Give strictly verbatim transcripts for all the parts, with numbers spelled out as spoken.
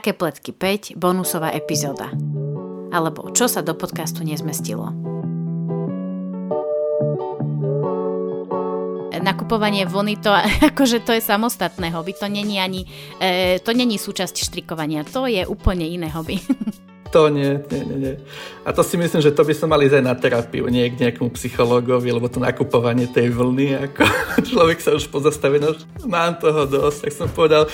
Také pletky päť, bonusová epizóda. Alebo čo sa do podcastu nezmestilo. Nakupovanie vlny, to akože to je samostatné hobby, to není ani e, to není súčasť štrikovania, to je úplne iné hobby. To nie, nie, nie, nie. A to si myslím, že to by som mal ísť aj na terapiu, nie k nejakému psychológovi, lebo to nakupovanie tej vlny, ako človek sa už pozastaví, no mám toho dosť, tak som povedal,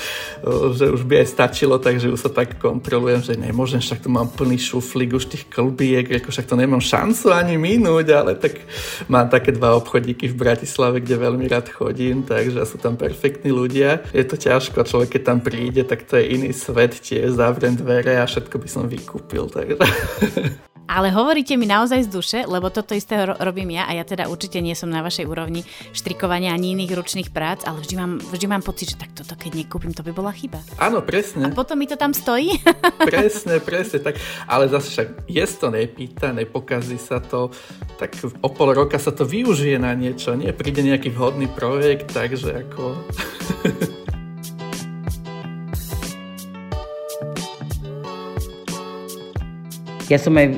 že už by aj stačilo, takže už sa tak kontrolujem, že nemôžem, však tu mám plný šuflík už tých klbiek, ako však to nemám šancu ani minúť, ale tak mám také dva obchodíky v Bratislave, kde veľmi rád chodím, takže sú tam perfektní ľudia. Je to ťažko, človek keď tam príde, tak to je iný svet, tiež zavriem dvere a všetko by som vykúpil. Pil, takže. Ale hovoríte mi naozaj z duše, lebo toto isté ro- robím ja a ja teda určite nie som na vašej úrovni štrikovania ani iných ručných prác, ale vždy mám, vždy mám pocit, že tak toto keď nekúpim, to by bola chyba. Áno, presne. A potom mi to tam stojí. Presne, presne. Tak, ale zase však jest to nepýta, nepokazí sa to, tak o pol roka sa to využije na niečo, nie? Príde nejaký vhodný projekt, takže ako... Ja som aj e,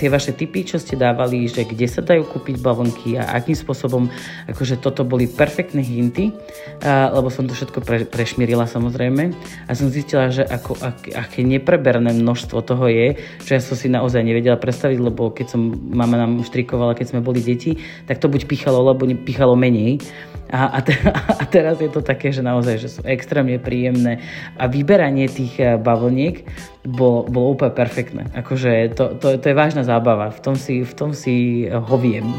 tie vaše tipy, čo ste dávali, že kde sa dajú kúpiť bavlnky a akým spôsobom, akože toto boli perfektné hinty, a, lebo som to všetko pre, prešmírila samozrejme a som zistila, že ako, ak, aké nepreberné množstvo toho je, čo ja som si naozaj nevedela predstaviť, lebo keď som mama nám štrikovala, keď sme boli deti, tak to buď píchalo, alebo píchalo menej. A, a, te, a teraz je to také, že naozaj, že sú extrémne príjemné a vyberanie tých bavlniek bolo, bolo úplne perfektné. Akože to, to, to je vážna zábava. V tom si, v tom si hoviem.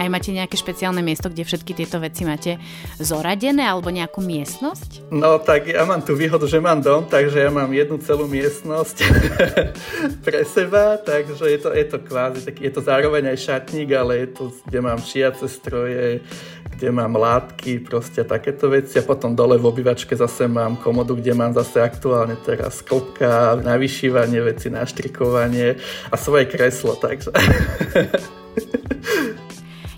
Aj máte nejaké špeciálne miesto, kde všetky tieto veci máte zoradené alebo nejakú miestnosť? No tak ja mám tú výhodu, že mám dom, takže ja mám jednu celú miestnosť pre seba, takže je to, je to kvázi, tak je to zároveň aj šatník, ale je to, kde mám šiace stroje, kde mám látky, proste takéto veci a potom dole v obývačke zase mám komodu, kde mám zase aktuálne teraz klopka na vyšívanie veci, na štrikovanie a svoje kreslo, takže...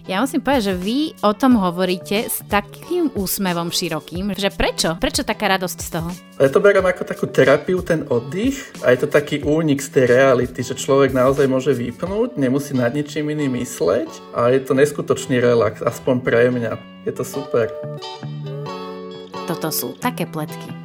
Ja musím povedať, že vy o tom hovoríte s takým úsmevom širokým, že prečo? Prečo taká radosť z toho? Ja to beriem ako takú terapiu, ten oddych a je to taký únik z tej reality, že človek naozaj môže vypnúť, nemusí nad ničím iným mysleť a je to neskutočný relax, aspoň pre mňa. Je to super. Toto sú také pletky.